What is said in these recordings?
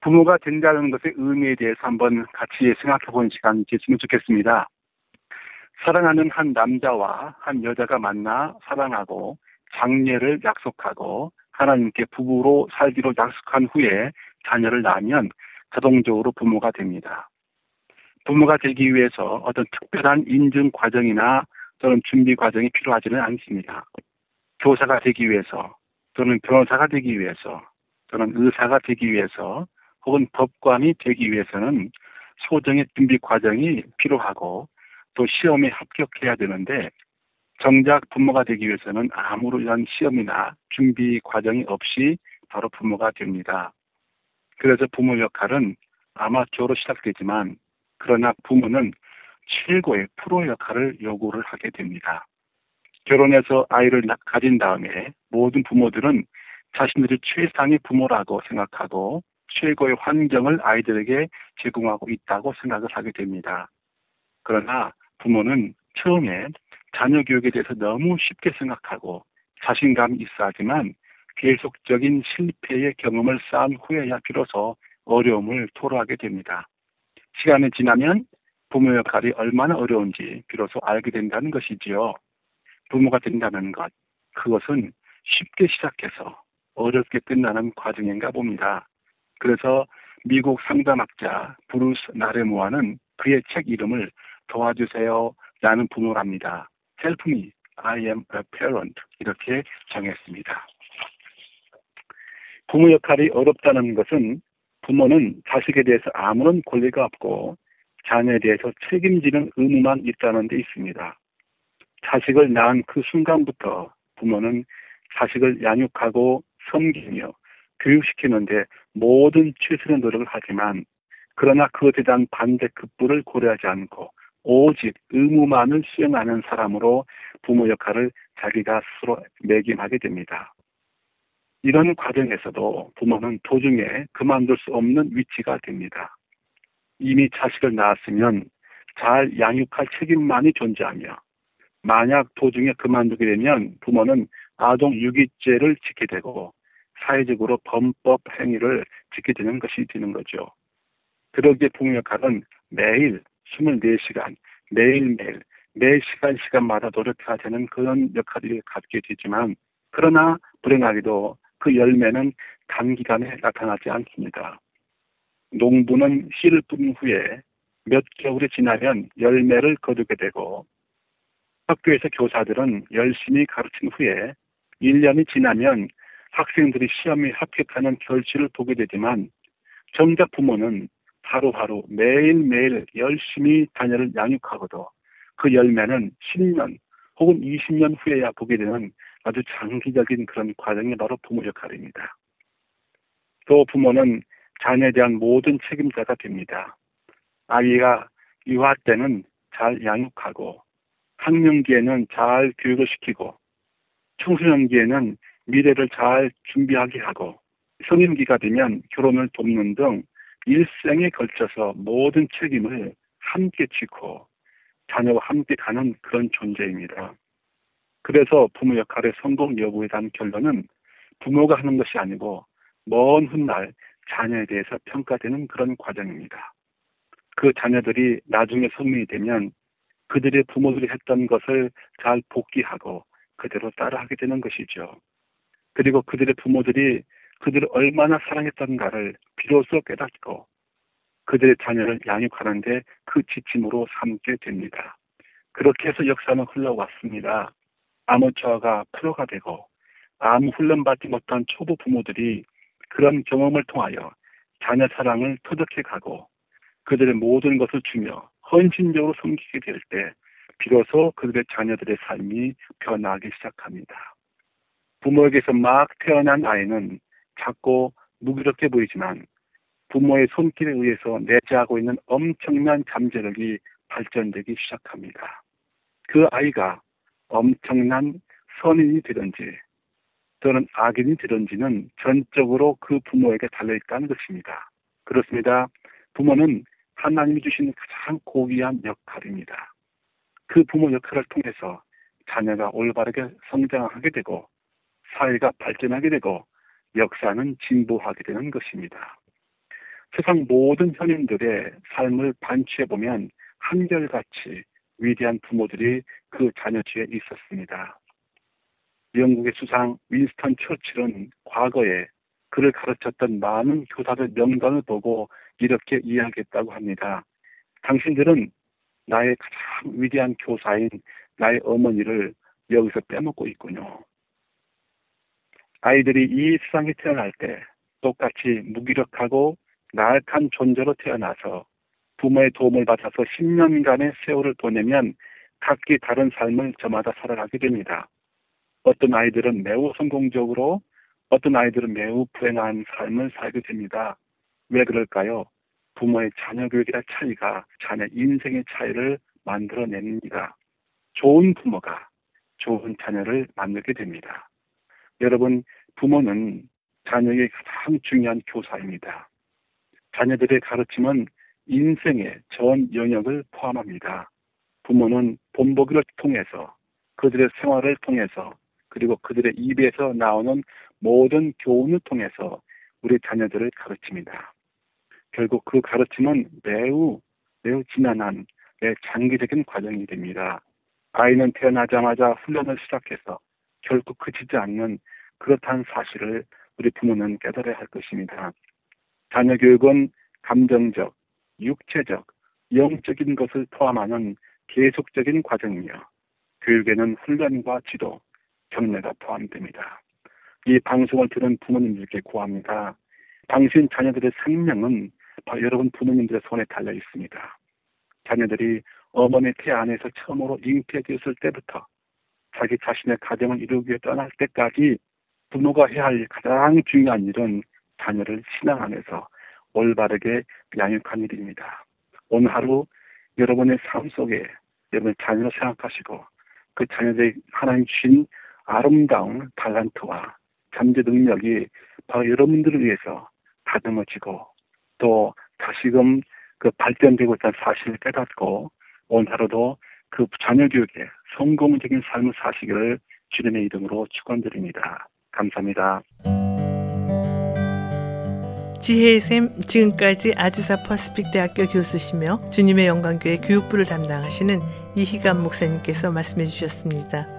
부모가 된다는 것의 의미에 대해서 한번 같이 생각해보는 시간이 됐으면 좋겠습니다. 사랑하는 한 남자와 한 여자가 만나 사랑하고 장례를 약속하고 하나님께 부부로 살기로 약속한 후에 자녀를 낳으면 자동적으로 부모가 됩니다. 부모가 되기 위해서 어떤 특별한 인증 과정이나 또는 준비 과정이 필요하지는 않습니다. 교사가 되기 위해서 또는 변호사가 되기 위해서 또는 의사가 되기 위해서 혹은 법관이 되기 위해서는 소정의 준비 과정이 필요하고 또 시험에 합격해야 되는데 정작 부모가 되기 위해서는 아무런 시험이나 준비 과정이 없이 바로 부모가 됩니다. 그래서 부모 역할은 아마추어로 시작되지만 그러나 부모는 최고의 프로 역할을 요구를 하게 됩니다. 결혼해서 아이를 가진 다음에 모든 부모들은 자신들이 최상의 부모라고 생각하고 최고의 환경을 아이들에게 제공하고 있다고 생각을 하게 됩니다. 그러나 부모는 처음에 자녀 교육에 대해서 너무 쉽게 생각하고 자신감이 있어 하지만 계속적인 실패의 경험을 쌓은 후에야 비로소 어려움을 토로하게 됩니다. 시간이 지나면 부모 역할이 얼마나 어려운지 비로소 알게 된다는 것이지요. 부모가 된다는 것, 그것은 쉽게 시작해서 어렵게 끝나는 과정인가 봅니다. 그래서 미국 상담학자 브루스 나레모아는 그의 책 이름을 도와주세요, 나는 부모랍니다. Help me, I am a parent. 이렇게 정했습니다. 부모 역할이 어렵다는 것은 부모는 자식에 대해서 아무런 권리가 없고 자녀에 대해서 책임지는 의무만 있다는 데 있습니다. 자식을 낳은 그 순간부터 부모는 자식을 양육하고 섬기며 교육시키는데 모든 최선의 노력을 하지만 그러나 그것에 대한 반대 급부를 고려하지 않고 오직 의무만을 수행하는 사람으로 부모 역할을 자기가 스스로 매김하게 됩니다. 이런 과정에서도 부모는 도중에 그만둘 수 없는 위치가 됩니다. 이미 자식을 낳았으면 잘 양육할 책임만이 존재하며 만약 도중에 그만두게 되면 부모는 아동 유기죄를 짓게 되고 사회적으로 범법 행위를 짓게 되는 것이 되는 거죠. 그러기에 부모 역할은 매일 24시간 매일매일 매 시간마다 노력해야 되는 그런 역할을 갖게 되지만 그러나 불행하게도 그 열매는 단기간에 나타나지 않습니다. 농부는 씨를 뿌린 후에 몇 겨울이 지나면 열매를 거두게 되고 학교에서 교사들은 열심히 가르친 후에 1년이 지나면 학생들이 시험에 합격하는 결실을 보게 되지만 정작 부모는 하루하루 매일매일 열심히 자녀를 양육하고도 그 열매는 10년 혹은 20년 후에야 보게 되는 아주 장기적인 그런 과정이 바로 부모 역할입니다. 또 부모는 자녀에 대한 모든 책임자가 됩니다. 아이가 유아 때는 잘 양육하고 학령기에는 잘 교육을 시키고 청소년기에는 미래를 잘 준비하게 하고 성인기가 되면 결혼을 돕는 등 일생에 걸쳐서 모든 책임을 함께 지고 자녀와 함께 가는 그런 존재입니다. 그래서 부모 역할의 성공 여부에 대한 결론은 부모가 하는 것이 아니고 먼 훗날 자녀에 대해서 평가되는 그런 과정입니다. 그 자녀들이 나중에 성인이 되면 그들의 부모들이 했던 것을 잘 복기하고 그대로 따라하게 되는 것이죠. 그리고 그들의 부모들이 그들을 얼마나 사랑했던가를 비로소 깨닫고 그들의 자녀를 양육하는 데 그 지침으로 삼게 됩니다. 그렇게 해서 역사는 흘러왔습니다. 아마추어가 프로가 되고 아무 훈련받지 못한 초보 부모들이 그런 경험을 통하여 자녀 사랑을 터득해가고 그들의 모든 것을 주며 헌신적으로 섬기게 될 때 비로소 그들의 자녀들의 삶이 변화하기 시작합니다. 부모에게서 막 태어난 아이는 작고 무기력해 보이지만 부모의 손길에 의해서 내재하고 있는 엄청난 잠재력이 발전되기 시작합니다. 그 아이가 엄청난 선인이 되든지 또는 악인이 되든지는 전적으로 그 부모에게 달려있다는 것입니다. 그렇습니다. 부모는 하나님이 주신 가장 고귀한 역할입니다. 그 부모 역할을 통해서 자녀가 올바르게 성장하게 되고 사회가 발전하게 되고 역사는 진보하게 되는 것입니다. 세상 모든 현인들의 삶을 반추해보면 한결같이 위대한 부모들이 그 자녀주에 있었습니다. 영국의 수상 윈스턴 처칠은 과거에 그를 가르쳤던 많은 교사들 명단을 보고 이렇게 이야기했다고 합니다. 당신들은 나의 가장 위대한 교사인 나의 어머니를 여기서 빼먹고 있군요. 아이들이 이 세상에 태어날 때 똑같이 무기력하고 나약한 존재로 태어나서 부모의 도움을 받아서 10년간의 세월을 보내면 각기 다른 삶을 저마다 살아가게 됩니다. 어떤 아이들은 매우 성공적으로, 어떤 아이들은 매우 불행한 삶을 살게 됩니다. 왜 그럴까요? 부모의 자녀 교육의 차이가 자녀 인생의 차이를 만들어냅니다. 좋은 부모가 좋은 자녀를 만들게 됩니다. 여러분, 부모는 자녀의 가장 중요한 교사입니다. 자녀들의 가르침은 인생의 전 영역을 포함합니다. 부모는 본보기를 통해서, 그들의 생활을 통해서, 그리고 그들의 입에서 나오는 모든 교훈을 통해서 우리 자녀들을 가르칩니다. 결국 그 가르침은 매우 지난한 장기적인 과정이 됩니다. 아이는 태어나자마자 훈련을 시작해서 결코 그치지 않는 그렇다는 사실을 우리 부모는 깨달아야 할 것입니다. 자녀 교육은 감정적, 육체적, 영적인 것을 포함하는 계속적인 과정이며 교육에는 훈련과 지도, 경례가 포함됩니다. 이 방송을 들은 부모님들께 구합니다. 당신 자녀들의 생명은 여러분 부모님들의 손에 달려 있습니다. 자녀들이 어머니의 태 안에서 처음으로 잉태되었을 때부터 자기 자신의 가정을 이루기 위해 떠날 때까지 부모가 해야 할 가장 중요한 일은 자녀를 신앙 안에서 올바르게 양육한 일입니다. 오늘 하루 여러분의 삶 속에 여러분의 자녀를 생각하시고 그 자녀들이 하나님 주신 아름다운 달란트와 잠재 능력이 바로 여러분들을 위해서 다듬어지고 또 다시금 그 발전되고 있다는 사실을 깨닫고 오늘 하루도 그 자녀 교육에 성공적인 삶을 사시기를 주님의 이름으로 축원드립니다. 감사합니다. 지혜의 샘, 지금까지 아주사 퍼시픽 대학교 교수시며 주님의 영광교회 교육부를 담당하시는 이희갑 목사님께서 말씀해 주셨습니다.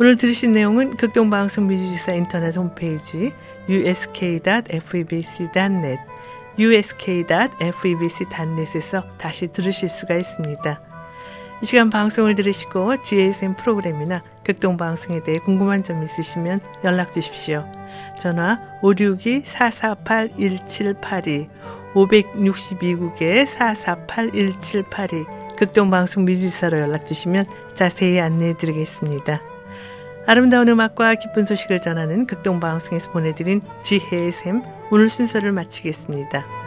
오늘 들으신 내용은 극동방송 미주지사 인터넷 홈페이지 usk.fabc.net usk.fabc.net에서 다시 들으실 수가 있습니다. 이 시간 방송을 들으시고 지혜의 샘 프로그램이나 극동방송에 대해 궁금한 점 있으시면 연락 주십시오. 전화 562-448-1782 562국에 448-1782 극동방송 미주지사로 연락 주시면 자세히 안내해 드리겠습니다. 아름다운 음악과 기쁜 소식을 전하는 극동방송에서 보내드린 지혜의 샘 오늘 순서를 마치겠습니다.